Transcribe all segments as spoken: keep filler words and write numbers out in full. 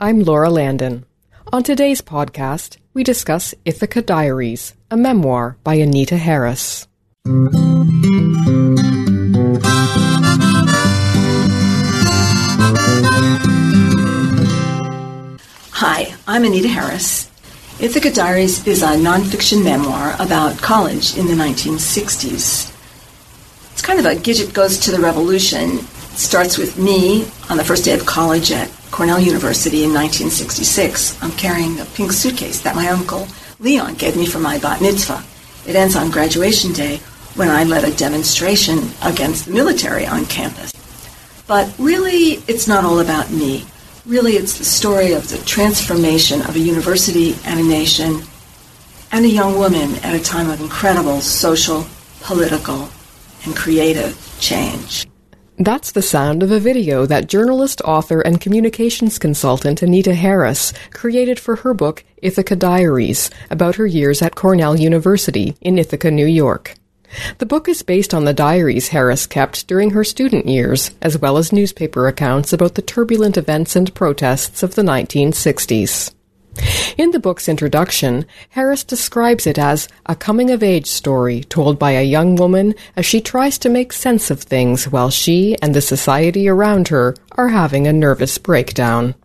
I'm Laura Landon. On today's podcast, we discuss Ithaca Diaries, a memoir by Anita Harris. Hi, I'm Anita Harris. Ithaca Diaries is a nonfiction memoir about college in the nineteen sixties. It's kind of a Gidget Goes to the Revolution. It starts with me on the first day of college at Cornell University in nineteen sixty-six. I'm carrying a pink suitcase that my uncle Leon gave me for my bat mitzvah. It ends on graduation day when I led a demonstration against the military on campus. But really, it's not all about me. Really, it's the story of the transformation of a university and a nation and a young woman at a time of incredible social, political, and creative change. That's the sound of a video that journalist, author, and communications consultant Anita Harris created for her book Ithaca Diaries, about her years at Cornell University in Ithaca, New York. The book is based on the diaries Harris kept during her student years, as well as newspaper accounts about the turbulent events and protests of the nineteen sixties. In the book's introduction, Harris describes it as a coming-of-age story told by a young woman as she tries to make sense of things while she and the society around her are having a nervous breakdown.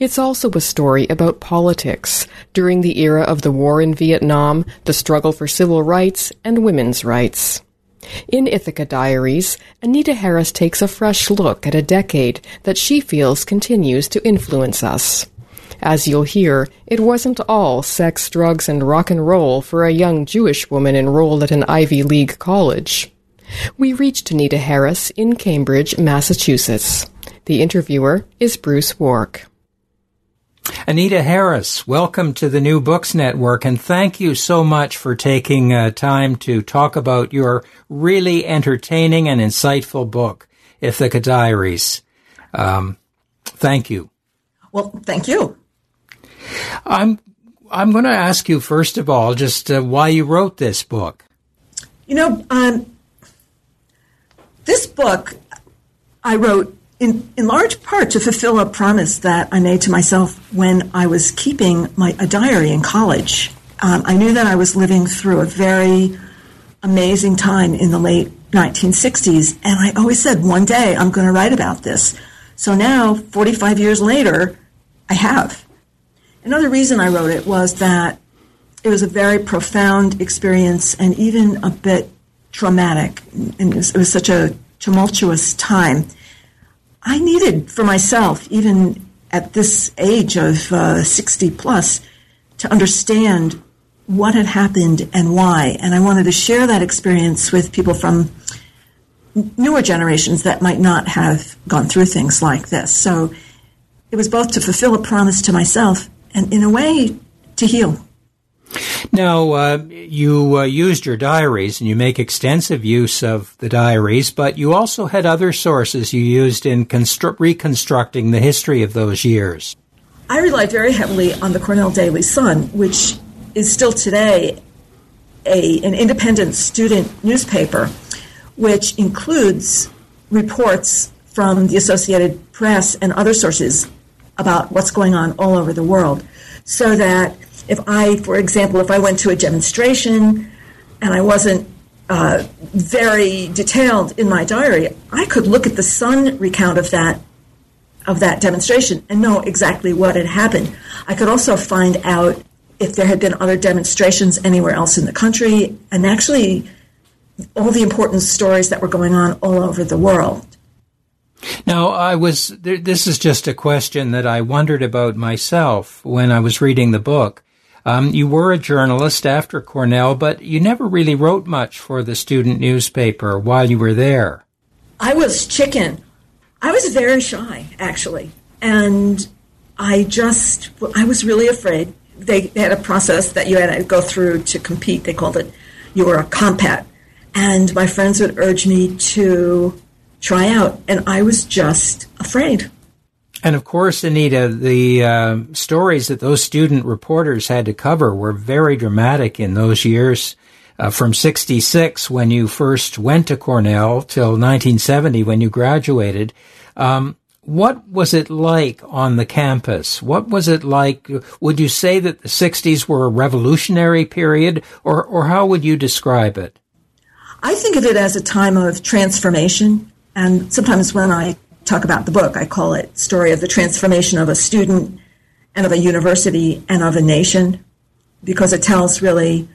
It's also a story about politics during the era of the war in Vietnam, the struggle for civil rights, and women's rights. In Ithaca Diaries, Anita Harris takes a fresh look at a decade that she feels continues to influence us. As you'll hear, it wasn't all sex, drugs, and rock and roll for a young Jewish woman enrolled at an Ivy League college. We reached Anita Harris in Cambridge, Massachusetts. The interviewer is Bruce Wark. Anita Harris, welcome to the New Books Network, and thank you so much for taking uh, time to talk about your really entertaining and insightful book, Ithaca Diaries. Um, thank you. Well, thank you. I'm I'm going to ask you, first of all, just uh, why you wrote this book. You know, um, this book I wrote in, in large part to fulfill a promise that I made to myself when I was keeping my a diary in college. Um, I knew that I was living through a very amazing time in the late nineteen sixties, and I always said, one day I'm going to write about this. So now, forty-five years later, I have. Another reason I wrote it was that it was a very profound experience and even a bit traumatic. And it was, it was such a tumultuous time. I needed for myself, even at this age of uh, sixty plus, to understand what had happened and why. And I wanted to share that experience with people from newer generations that might not have gone through things like this. So it was both to fulfill a promise to myself and, in a way, to heal. Now, uh, you uh, used your diaries, and you make extensive use of the diaries, but you also had other sources you used in constru- reconstructing the history of those years. I relied very heavily on the Cornell Daily Sun, which is still today a an independent student newspaper, which includes reports from the Associated Press and other sources about what's going on all over the world. So that if I, for example, if I went to a demonstration and I wasn't uh, very detailed in my diary, I could look at the Sun recount of that of that demonstration and know exactly what had happened. I could also find out if there had been other demonstrations anywhere else in the country, and actually all the important stories that were going on all over the world. Now, I was, this is just a question that I wondered about myself when I was reading the book. Um, you were a journalist after Cornell, but you never really wrote much for the student newspaper while you were there. I was chicken. I was very shy, actually. And I just, I was really afraid. They had a process that you had to go through to compete. They called it, you were a compat. And my friends would urge me to try out. And I was just afraid. And of course, Anita, the uh, stories that those student reporters had to cover were very dramatic in those years. Uh, from sixty-six, when you first went to Cornell, till nineteen seventy, when you graduated. Um, what was it like on the campus? What was it like? Would you say that the sixties were a revolutionary period, or, or how would you describe it? I think of it as a time of transformation. And sometimes when I talk about the book, I call it story of the transformation of a student and of a university and of a nation, because it tells really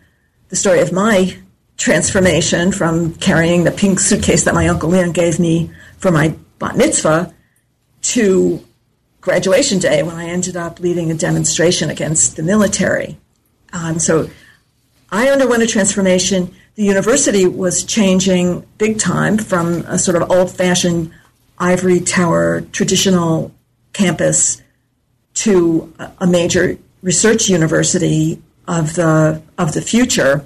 the story of my transformation from carrying the pink suitcase that my Uncle Leon gave me for my bat mitzvah to graduation day when I ended up leading a demonstration against the military. Um, so I underwent a transformation. The university was changing big time from a sort of old-fashioned ivory tower traditional campus to a major research university of the of the future.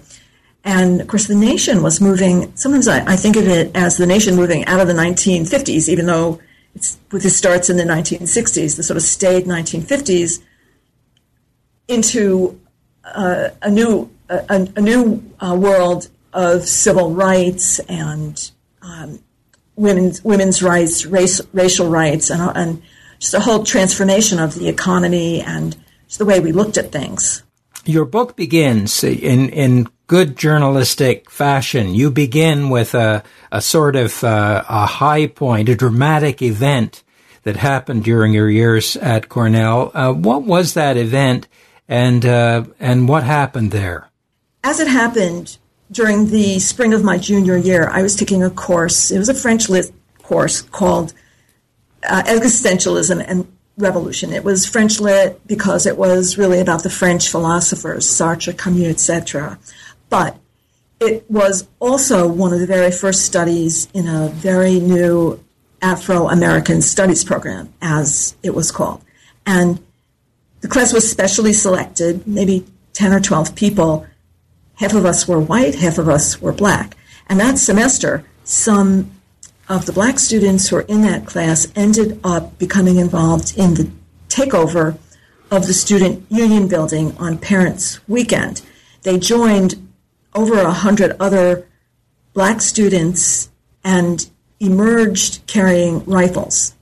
And of course the nation was moving. Sometimes I, I think of it as the nation moving out of the nineteen fifties, even though it's, this starts in the nineteen sixties, the sort of staid nineteen fifties, into uh, a new a, a new uh, world of civil rights and um, women's women's rights, race, racial rights, and and just a whole transformation of the economy and just the way we looked at things. Your book begins in, in good journalistic fashion. You begin with a, a sort of uh, a high point, a dramatic event that happened during your years at Cornell. Uh, what was that event, and uh, and what happened there? As it happened, during the spring of my junior year, I was taking a course. It was a French lit course called uh, Existentialism and Revolution. It was French lit because it was really about the French philosophers, Sartre, Camus, et cetera. But it was also one of the very first studies in a very new Afro-American studies program, as it was called. And the class was specially selected, maybe ten or twelve people. Half of us were white, half of us were black. And that semester, some of the black students who were in that class ended up becoming involved in the takeover of the student union building on Parents' Weekend. They joined over a hundred other black students and emerged carrying rifles.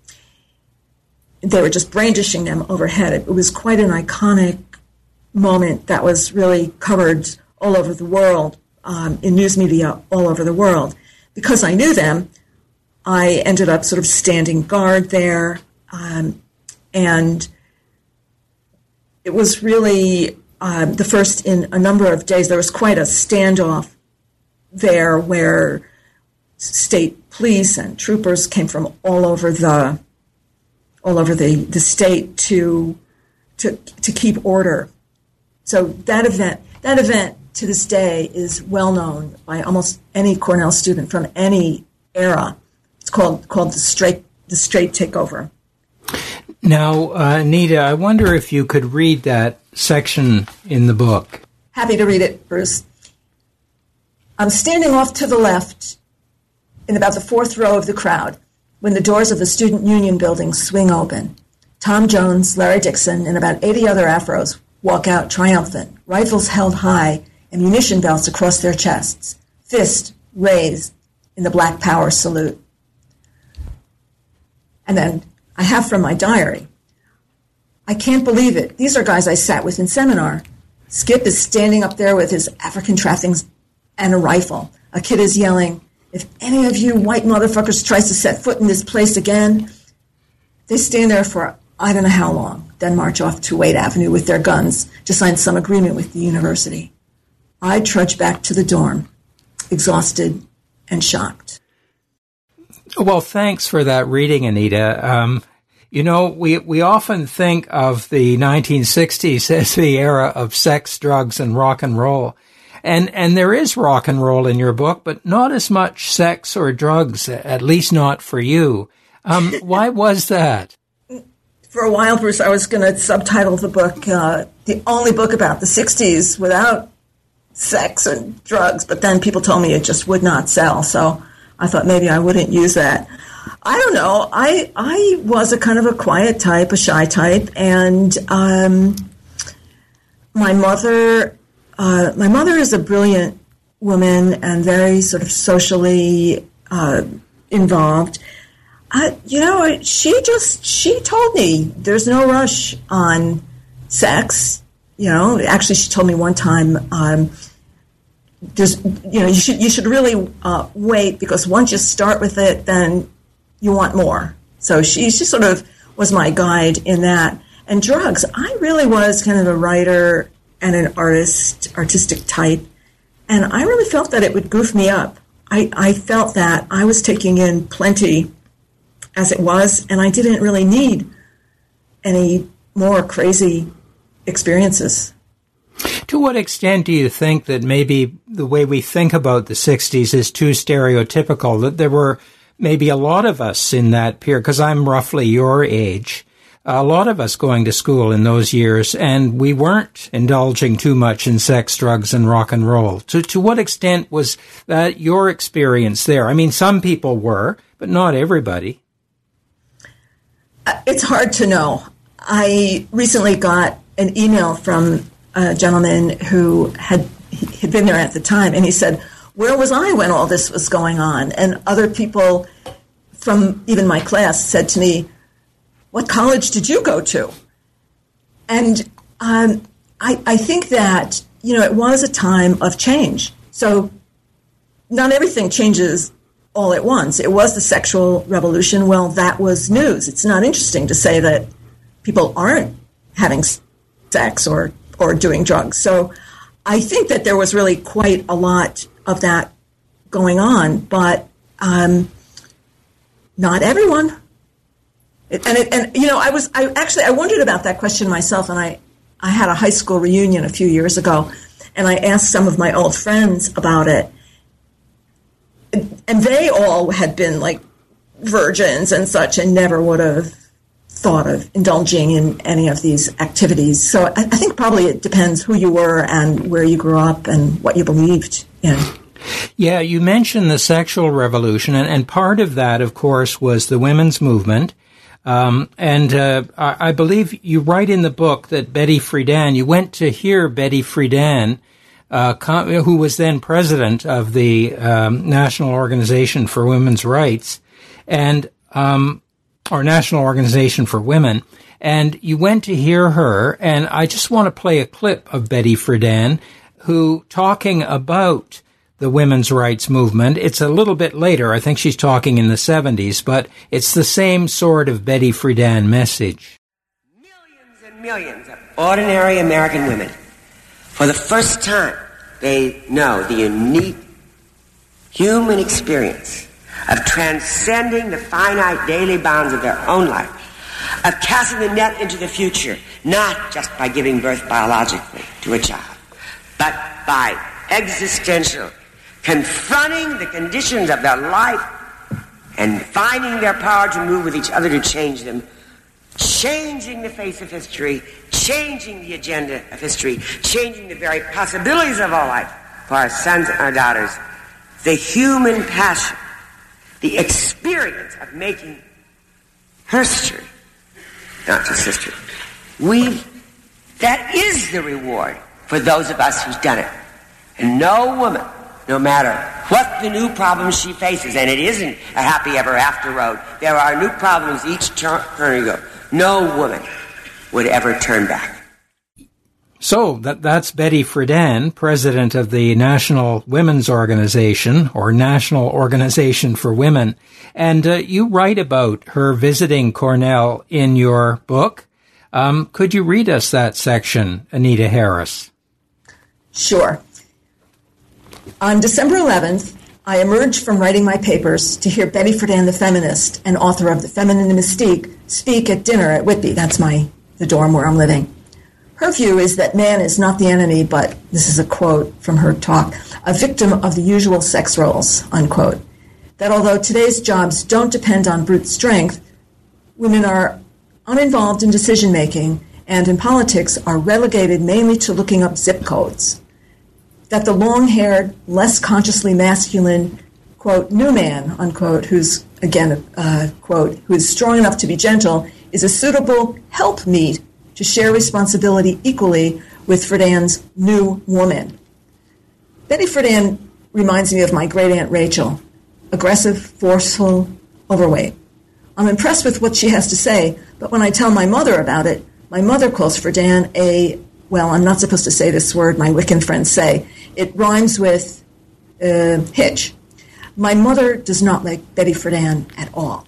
They were just brandishing them overhead. It was quite an iconic moment that was really covered all over the world, um, in news media all over the world. Because I knew them, I ended up sort of standing guard there, um, and it was really um, the first in a number of days. There was quite a standoff there where state police and troopers came from all over the all over the, the state to to to keep order. So that event that event to this day is well known by almost any Cornell student from any era. It's called called the straight the straight takeover. Now, uh, Anita, I wonder if you could read that section in the book. Happy to read it, Bruce. I'm standing off to the left in about the fourth row of the crowd when the doors of the Student Union building swing open. Tom Jones, Larry Dixon, and about eighty other Afros walk out triumphant, rifles held high and munition belts across their chests, fists raised in the Black Power salute. And then I have from my diary, I can't believe it. These are guys I sat with in seminar. Skip is standing up there with his African trappings and a rifle. A kid is yelling, if any of you white motherfuckers tries to set foot in this place again. They stand there for I don't know how long, then march off to Wade Avenue with their guns to sign some agreement with the university. I trudge back to the dorm, exhausted and shocked. Well, thanks for that reading, Anita. Um, you know, we, we often think of the nineteen sixties as the era of sex, drugs, and rock and roll. And, and there is rock and roll in your book, but not as much sex or drugs, at least not for you. Um, why was that? For a while, Bruce, I was going to subtitle the book, uh, the only book about the sixties without sex and drugs, but then people told me it just would not sell, so I thought maybe I wouldn't use that. I don't know. I I was a kind of a quiet type, a shy type, and um, my mother, uh, my mother is a brilliant woman and very sort of socially uh, involved. I, you know, she just, she told me there's no rush on sex. You know, actually she told me one time, um, there's, you know, you should, you should really uh, wait, because once you start with it, then you want more. So she, she sort of was my guide in that. And drugs, I really was kind of a writer and an artist, artistic type. And I really felt that it would goof me up. I, I felt that I was taking in plenty as it was, and I didn't really need any more crazy experiences. To what extent do you think that maybe the way we think about the sixties is too stereotypical, that there were maybe a lot of us in that period, because I'm roughly your age, a lot of us going to school in those years, and we weren't indulging too much in sex, drugs, and rock and roll. To, to what extent was that your experience there? I mean, some people were, but not everybody. It's hard to know. I recently got an email from a gentleman who had, had been there at the time, and he said, where was I when all this was going on? And other people from even my class said to me, what college did you go to? And um, I, I think that, you know, it was a time of change. So not everything changes all at once. It was the sexual revolution. Well, that was news. It's not interesting to say that people aren't having sex or, or doing drugs. So I think that there was really quite a lot of that going on, but um, not everyone. It, and, it, and, you know, I was, I actually, I wondered about that question myself, and I, I had a high school reunion a few years ago, and I asked some of my old friends about it. And they all had been like virgins and such and never would have thought of indulging in any of these activities. So I, I think probably it depends who you were and where you grew up and what you believed in. Yeah, you mentioned the sexual revolution, and, and part of that, of course, was the women's movement. Um, and uh, I, I believe you write in the book that Betty Friedan, you went to hear Betty Friedan, Uh, who was then president of the um, National Organization for Women's Rights, and um, or National Organization for Women, and you went to hear her. And I just want to play a clip of Betty Friedan, who talking about the women's rights movement. It's a little bit later. I think she's talking in the seventies, but it's the same sort of Betty Friedan message. Millions and millions of ordinary American women. For the first time, they know the unique human experience of transcending the finite daily bounds of their own life, of casting the net into the future, not just by giving birth biologically to a child, but by existential, confronting the conditions of their life and finding their power to move with each other to change them, changing the face of history, changing the agenda of history, changing the very possibilities of our life for our sons and our daughters. The human passion, the experience of making history, not just history. We, that is the reward for those of us who've done it. And no woman, no matter what the new problem she faces, and it isn't a happy ever after road, there are new problems each turn you go. No woman would ever turn back. So that, that's Betty Friedan, president of the National Women's Organization, or National Organization for Women. And uh, you write about her visiting Cornell in your book. Um, could you read us that section, Anita Harris? Sure. On December eleventh, I emerged from writing my papers to hear Betty Friedan, the feminist and author of The Feminine Mystique, speak at dinner at Whitby. That's my the dorm where I'm living. Her view is that man is not the enemy, but, this is a quote from her talk, a victim of the usual sex roles, unquote. That although today's jobs don't depend on brute strength, women are uninvolved in decision-making and in politics are relegated mainly to looking up zip codes, that the long-haired, less consciously masculine, quote, new man, unquote, who's, again, uh, quote, who is strong enough to be gentle, is a suitable helpmeet to share responsibility equally with Friedan's new woman. Betty Friedan reminds me of my great-aunt Rachel, aggressive, forceful, overweight. I'm impressed with what she has to say, but when I tell my mother about it, my mother calls Friedan a, well, I'm not supposed to say this word, my Wiccan friends say. It rhymes with uh, hitch. My mother does not like Betty Friedan at all.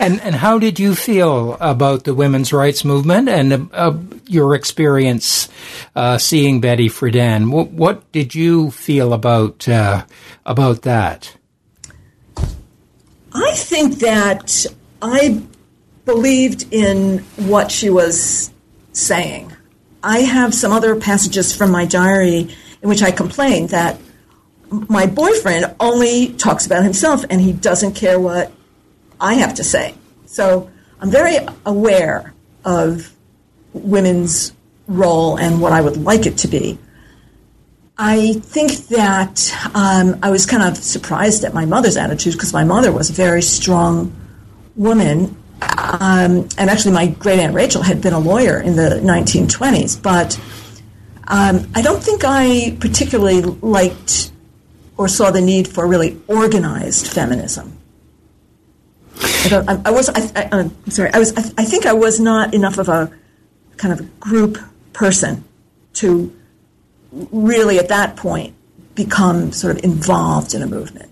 and and how did you feel about the women's rights movement and uh, your experience uh, seeing Betty Friedan? What, what did you feel about uh, about that? I think that I believed in what she was saying. I have some other passages from my diary in which I complained that my boyfriend only talks about himself and he doesn't care what I have to say. So I'm very aware of women's role and what I would like it to be. I think that um, I was kind of surprised at my mother's attitude because my mother was a very strong woman. Um, and actually my great-aunt Rachel had been a lawyer in the nineteen twenties. But um, I don't think I particularly liked or saw the need for really organized feminism. I, don't, I, I was. I, I, I'm sorry. I was. I, I think I was not enough of a kind of group person to really, at that point, become sort of involved in a movement.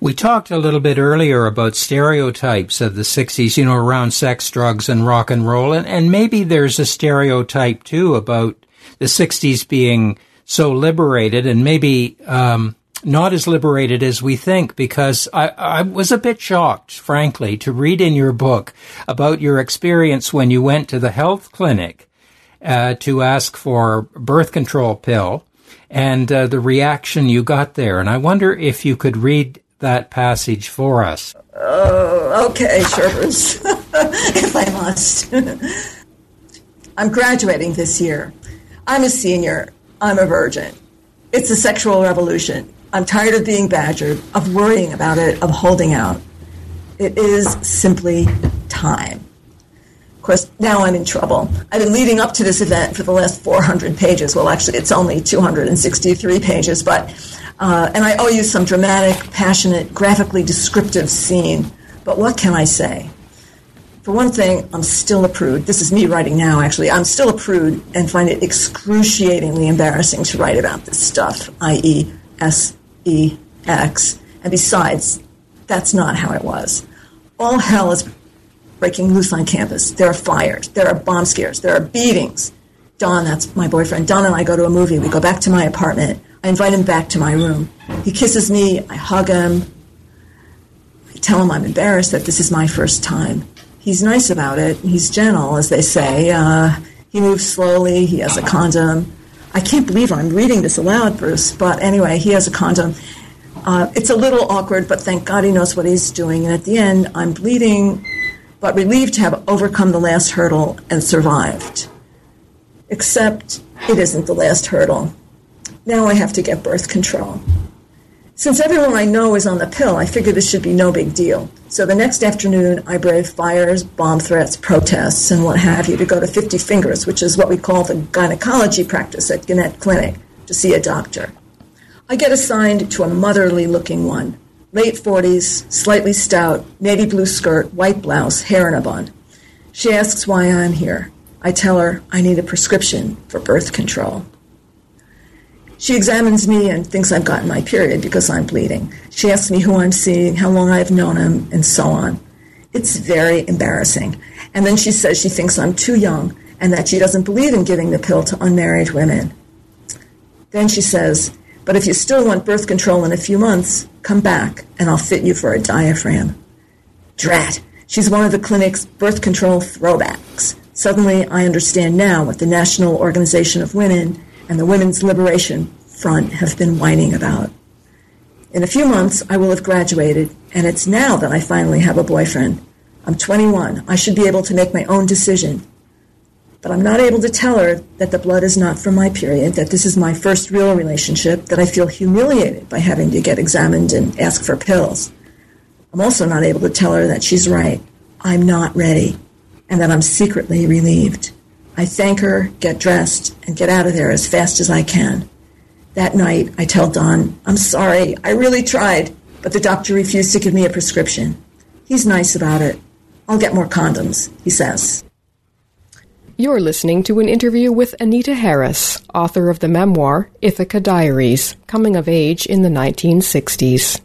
We talked a little bit earlier about stereotypes of the sixties, you know, around sex, drugs, and rock and roll, and, and maybe there's a stereotype too about the sixties being so liberated, and maybe um not as liberated as we think, because I, I was a bit shocked, frankly, to read in your book about your experience when you went to the health clinic uh, to ask for birth control pill and uh, the reaction you got there. And I wonder if you could read that passage for us. Oh, okay, sure, Bruce, if I must. I'm graduating this year. I'm a senior. I'm a virgin. It's a sexual revolution. I'm tired of being badgered, of worrying about it, of holding out. It is simply time. Of course, now I'm in trouble. I've been leading up to this event for the last four hundred pages. Well, actually, it's only two hundred sixty-three pages, but uh, and I owe you some dramatic, passionate, graphically descriptive scene. But what can I say? For one thing, I'm still a prude. This is me writing now, actually. I'm still a prude and find it excruciatingly embarrassing to write about this stuff, that is, S E X. And besides, that's not how it was. All hell is breaking loose on campus. There are fires. There are bomb scares. There are beatings. Don, that's my boyfriend, Don and I go to a movie. We go back to my apartment. I invite him back to my room. He kisses me. I hug him. I tell him I'm embarrassed that this is my first time. He's nice about it. He's gentle, as they say. Uh, he moves slowly. He has a condom. I can't believe I'm reading this aloud, Bruce, but anyway, he has a condom. Uh, it's a little awkward, but thank God he knows what he's doing. And at the end, I'm bleeding, but relieved to have overcome the last hurdle and survived. Except it isn't the last hurdle. Now I have to get birth control. Since everyone I know is on the pill, I figure this should be no big deal. So the next afternoon, I brave fires, bomb threats, protests, and what have you to go to fifty fingers, which is what we call the gynecology practice at Gannett Clinic, to see a doctor. I get assigned to a motherly-looking one, late forties, slightly stout, navy blue skirt, white blouse, hair in a bun. She asks why I'm here. I tell her I need a prescription for birth control. She examines me and thinks I've gotten my period because I'm bleeding. She asks me who I'm seeing, how long I've known him, and so on. It's very embarrassing. And then she says she thinks I'm too young and that she doesn't believe in giving the pill to unmarried women. Then she says, but if you still want birth control in a few months, come back and I'll fit you for a diaphragm. Drat! She's one of the clinic's birth control throwbacks. Suddenly I understand now what the National Organization of Women and the Women's Liberation Front have been whining about. In a few months, I will have graduated, and it's now that I finally have a boyfriend. I'm twenty-one. I should be able to make my own decision. But I'm not able to tell her that the blood is not from my period, that this is my first real relationship, that I feel humiliated by having to get examined and ask for pills. I'm also not able to tell her that she's right. I'm not ready, and that I'm secretly relieved. I thank her, get dressed, and get out of there as fast as I can. That night, I tell Don, I'm sorry, I really tried, but the doctor refused to give me a prescription. He's nice about it. I'll get more condoms, he says. You're listening to an interview with Anita Harris, author of the memoir Ithaca Diaries, Coming of Age in the nineteen sixties.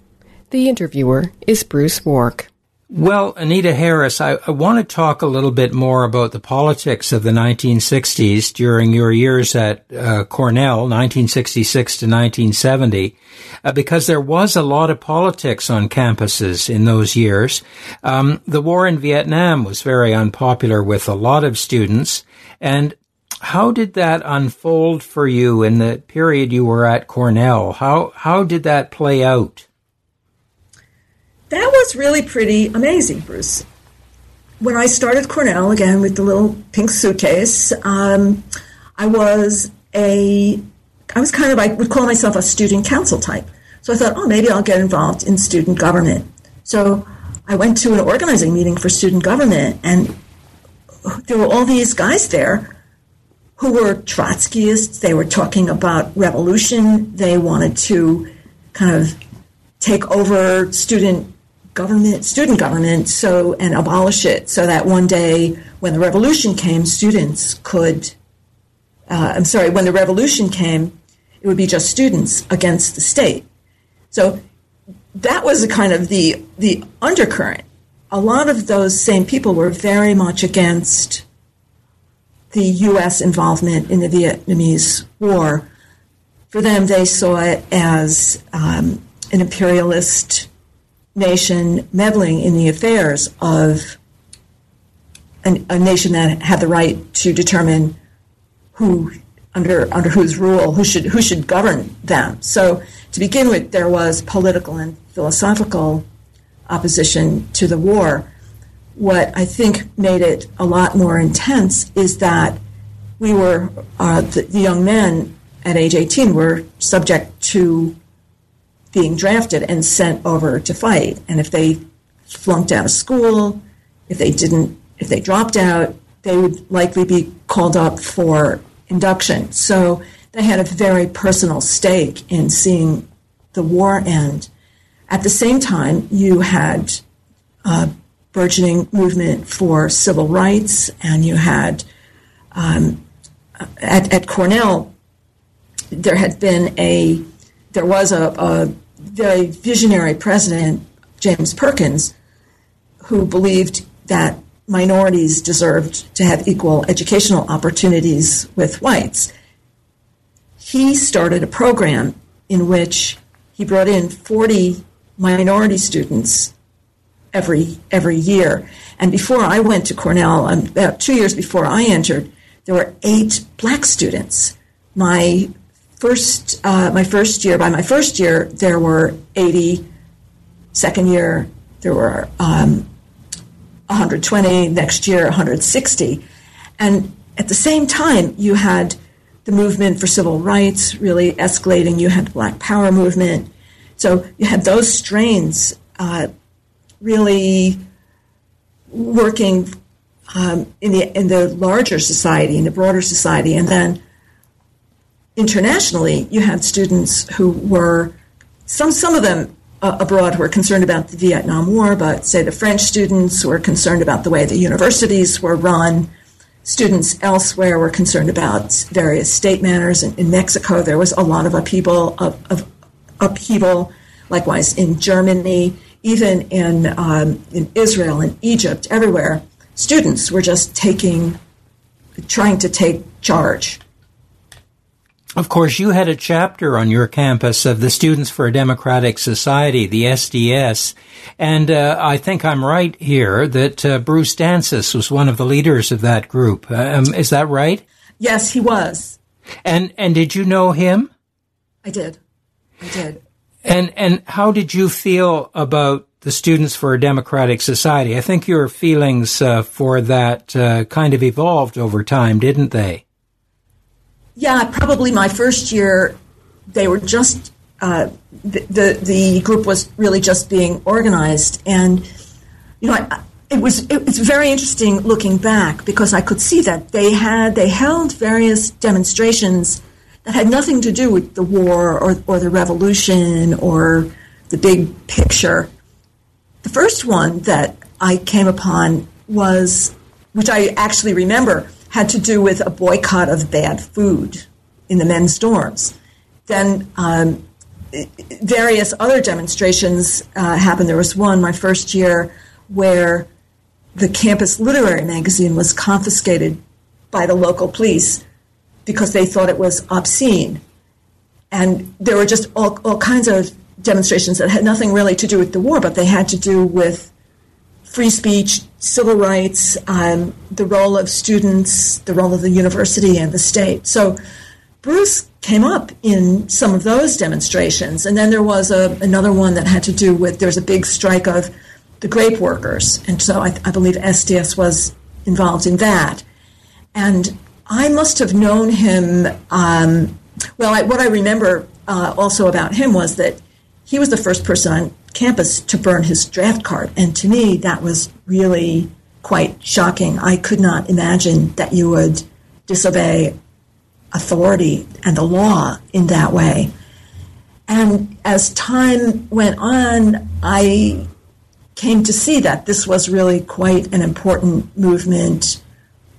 The interviewer is Bruce Wark. Well, Anita Harris, I, I want to talk a little bit more about the politics of the nineteen sixties during your years at uh, Cornell, nineteen sixty-six to nineteen seventy, uh, because there was a lot of politics on campuses in those years. Um, the war in Vietnam was very unpopular with a lot of students. And how did that unfold for you in the period you were at Cornell? How, how did that play out? That was really pretty amazing, Bruce. When I started Cornell, again, with the little pink suitcase, um, I was a, I was kind of, I would call myself a student council type. So I thought, oh, maybe I'll get involved in student government. So I went to an organizing meeting for student government, and there were all these guys there who were Trotskyists. They were talking about revolution. They wanted to kind of take over student government, student government, so and abolish it, so that one day when the revolution came, students could. Uh, I'm sorry, when the revolution came, it would be just students against the state. So that was a kind of the the undercurrent. A lot of those same people were very much against the U S involvement in the Vietnamese War. For them, they saw it as um, an imperialist nation meddling in the affairs of an, a nation that had the right to determine who, under under whose rule, who should who should govern them. So to begin with, there was political and philosophical opposition to the war. What I think made it a lot more intense is that we were uh, the, the young men at age eighteen were subject to being drafted and sent over to fight. And if they flunked out of school, if they didn't, if they dropped out, they would likely be called up for induction. So they had a very personal stake in seeing the war end. At the same time, you had a burgeoning movement for civil rights, and you had, um, at, at Cornell, there had been a, there was a, a very visionary president, James Perkins, who believed that minorities deserved to have equal educational opportunities with whites. He started a program in which he brought in forty minority students every every year. And before I went to Cornell, about two years before I entered, there were eight black students. My First, uh, my first year, by my first year, there were eighty. Second year, there were um, one hundred twenty. Next year, one hundred sixty. And at the same time, you had the movement for civil rights really escalating. You had the Black Power movement. So you had those strains uh, really working um, in the in the larger society, in the broader society, and then internationally, you had students who were, some some of them uh, abroad were concerned about the Vietnam War, but say the French students were concerned about the way the universities were run. Students elsewhere were concerned about various state manners. In, in Mexico, there was a lot of upheaval, of, of upheaval. Likewise, in Germany, even in um, in Israel and Egypt, everywhere, students were just taking, trying to take charge. Of course, you had a chapter on your campus of the Students for a Democratic Society, the S D S, and uh, I think I'm right here that uh, Bruce Dancis was one of the leaders of that group. Um, is that right? Yes, he was. And and did you know him? I did. I did. And and how did you feel about the Students for a Democratic Society. I think your feelings uh, for that uh, kind of evolved over time, didn't they? Yeah, probably my first year, they were just, uh, the, the the group was really just being organized. And, you know, I, it was it, it's very interesting looking back, because I could see that they had, they held various demonstrations that had nothing to do with the war or or the revolution or the big picture. The first one that I came upon was, which I actually remember, had to do with a boycott of bad food in the men's dorms. Then um, various other demonstrations uh, happened. There was one my first year where the campus literary magazine was confiscated by the local police because they thought it was obscene. And there were just all, all kinds of demonstrations that had nothing really to do with the war, but they had to do with free speech, civil rights, um, the role of students, the role of the university and the state. So Bruce came up in some of those demonstrations. And then there was a, another one that had to do with, there was a big strike of the grape workers. And so I, I believe S D S was involved in that. And I must have known him, um, well, I, what I remember uh, also about him was that he was the first person on campus to burn his draft card. And to me, that was really quite shocking. I could not imagine that you would disobey authority and the law in that way. And as time went on, I came to see that this was really quite an important movement.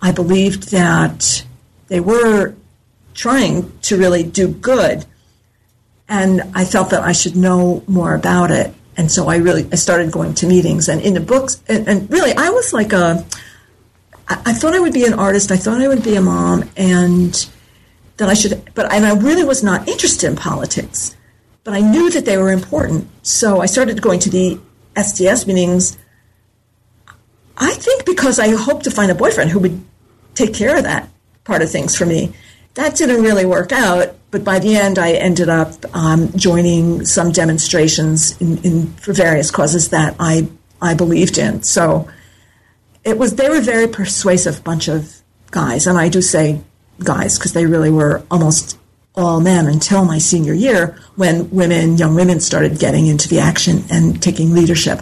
I believed that they were trying to really do good. And I felt that I should know more about it. And so I really I started going to meetings and in the books. And, and really, I was like a, I, I thought I would be an artist. I thought I would be a mom. And that I should, but and I really was not interested in politics. But I knew that they were important. So I started going to the S D S meetings, I think because I hoped to find a boyfriend who would take care of that part of things for me. That didn't really work out, but by the end I ended up um, joining some demonstrations in, in, for various causes that I, I believed in. So it was they were a very persuasive bunch of guys, and I do say guys because they really were almost all men until my senior year when women, young women started getting into the action and taking leadership.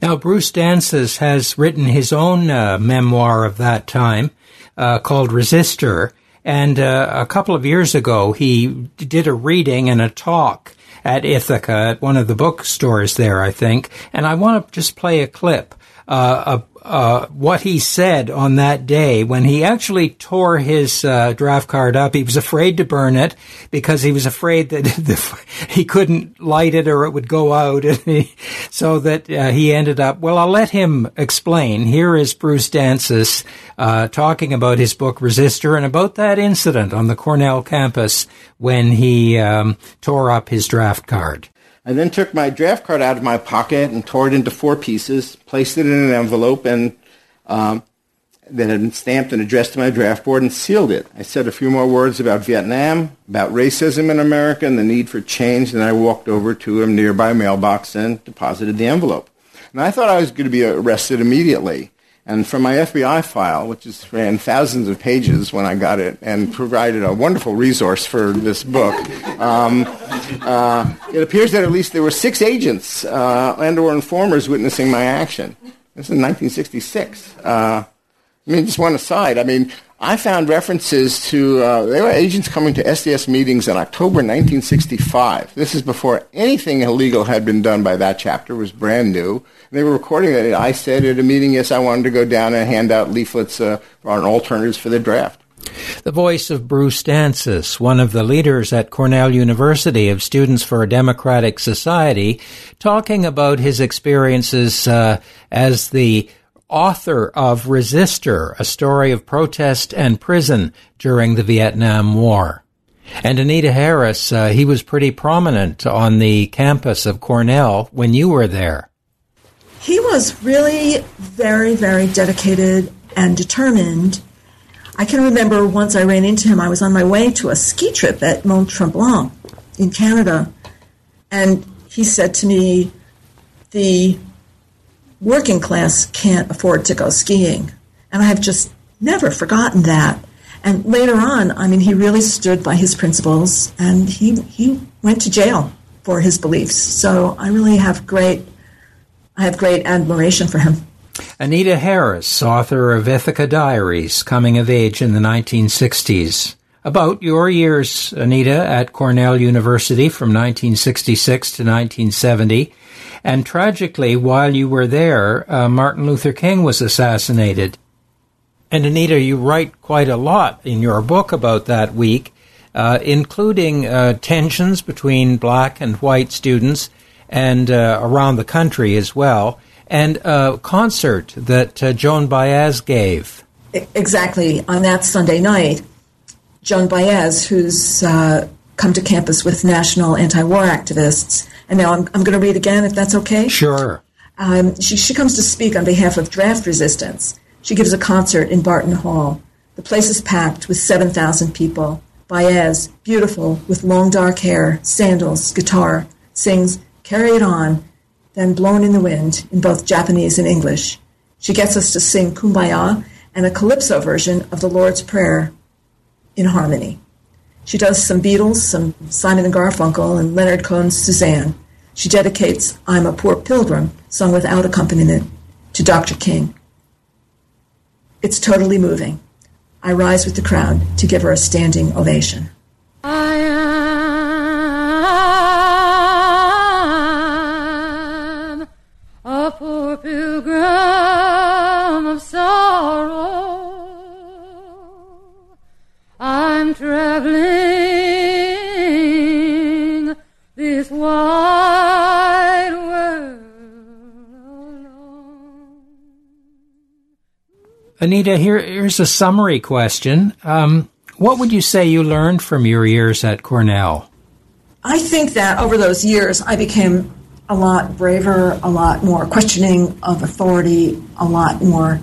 Now, Bruce Dancis has written his own uh, memoir of that time uh, called Resister. And uh, a couple of years ago, he did a reading and a talk at Ithaca, at one of the bookstores there, I think. And I want to just play a clip uh, of uh, what he said on that day when he actually tore his uh, draft card up. He was afraid to burn it because he was afraid that the, he couldn't light it or it would go out. And he, so that uh, he ended up, well, I'll let him explain. Here is Bruce Dancis Uh, talking about his book Resister and about that incident on the Cornell campus when he um, tore up his draft card. I then took my draft card out of my pocket and tore it into four pieces, placed it in an envelope and um, that had been stamped and addressed to my draft board and sealed it. I said a few more words about Vietnam, about racism in America and the need for change, and I walked over to a nearby mailbox and deposited the envelope. And I thought I was going to be arrested immediately. And from my F B I file, which is ran thousands of pages when I got it and provided a wonderful resource for this book, um, uh, it appears that at least there were six agents uh, and or informers witnessing my action. This is nineteen sixty-six. Uh, I mean, just one aside, I mean, I found references to, uh, there were agents coming to S D S meetings in October nineteen sixty-five. This is before anything illegal had been done by that chapter. It was brand new. And they were recording that. I said at a meeting, yes, I wanted to go down and hand out leaflets uh, on alternatives for the draft. The voice of Bruce Dancis, one of the leaders at Cornell University of Students for a Democratic Society, talking about his experiences uh, as the author of Resister, a story of protest and prison during the Vietnam War. And Anita Harris, uh, he was pretty prominent on the campus of Cornell when you were there. He was really very, very dedicated and determined. I can remember once I ran into him, I was on my way to a ski trip at Mont Tremblant in Canada, and he said to me, the working class can't afford to go skiing. And I have just never forgotten that. And later on, I mean, he really stood by his principles, and he he went to jail for his beliefs. So I really have great, I have great admiration for him. Anita Harris, author of Ithaca Diaries, Coming of Age in the nineteen sixties. About your years, Anita, at Cornell University from nineteen sixty-six to nineteen seventy. And tragically, while you were there, uh, Martin Luther King was assassinated. And Anita, you write quite a lot in your book about that week, uh, including uh, tensions between black and white students and uh, around the country as well, and a concert that uh, Joan Baez gave. Exactly. On that Sunday night, Joan Baez, who's uh, come to campus with national anti-war activists, and now I'm, I'm going to read again, if that's okay? Sure. Um, she, she comes to speak on behalf of draft resistance. She gives a concert in Barton Hall. The place is packed with seven thousand people. Baez, beautiful, with long dark hair, sandals, guitar, sings "Carry It On," then "Blown in the Wind" in both Japanese and English. She gets us to sing "Kumbaya" and a calypso version of the Lord's Prayer, in harmony. She does some Beatles, some Simon and Garfunkel, and Leonard Cohen's "Suzanne." She dedicates "I'm a Poor Pilgrim," sung without accompaniment, to Doctor King. It's totally moving. I rise with the crowd to give her a standing ovation. I am a poor pilgrim of sorrow. I'm traveling this wide world alone. Anita, here, here's a summary question. Um, what would you say you learned from your years at Cornell? I think that over those years, I became a lot braver, a lot more questioning of authority, a lot more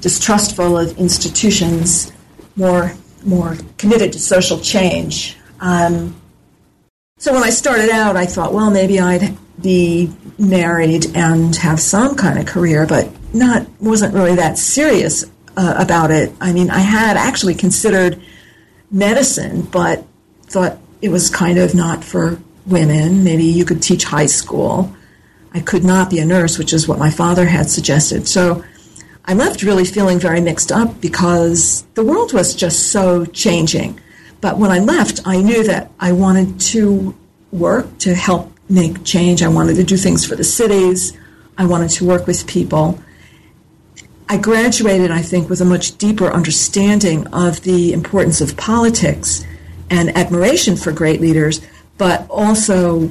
distrustful of institutions, more... more committed to social change. Um, so when I started out, I thought, well, maybe I'd be married and have some kind of career, but not wasn't really that serious uh, about it. I mean, I had actually considered medicine, but thought it was kind of not for women. Maybe you could teach high school. I could not be a nurse, which is what my father had suggested. So I left really feeling very mixed up because the world was just so changing. But when I left, I knew that I wanted to work to help make change. I wanted to do things for the cities. I wanted to work with people. I graduated, I think, with a much deeper understanding of the importance of politics and admiration for great leaders, but also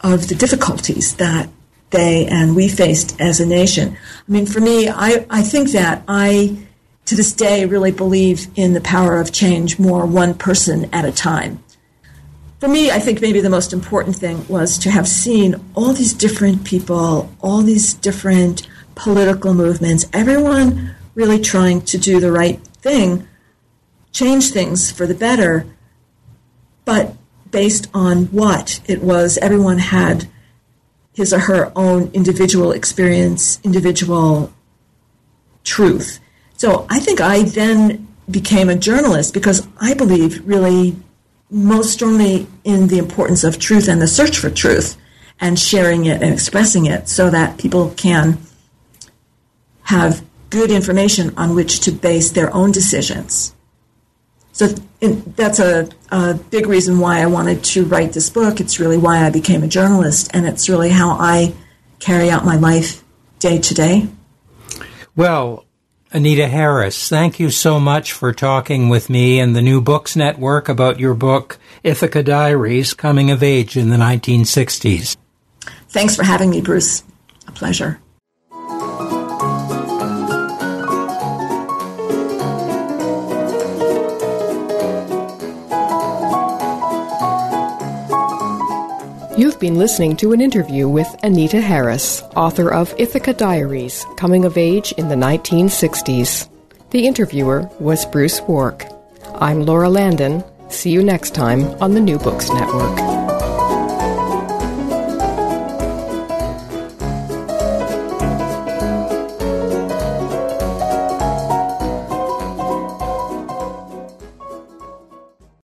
of the difficulties that they and we faced as a nation. I mean, for me, I, I think that I, to this day, really believe in the power of change more one person at a time. For me, I think maybe the most important thing was to have seen all these different people, all these different political movements, everyone really trying to do the right thing, change things for the better, but based on what? It was everyone had his or her own individual experience, individual truth. So I think I then became a journalist because I believe really most strongly in the importance of truth and the search for truth and sharing it and expressing it so that people can have good information on which to base their own decisions. So in, that's a, a big reason why I wanted to write this book. It's really why I became a journalist, and it's really how I carry out my life day to day. Well, Anita Harris, thank you so much for talking with me and the New Books Network about your book, Ithaca Diaries, Coming of Age in the nineteen sixties. Thanks for having me, Bruce. A pleasure. You've been listening to an interview with Anita Harris, author of Ithaca Diaries, Coming of Age in the nineteen sixties. The interviewer was Bruce Wark. I'm Laura Landon. See you next time on the New Books Network.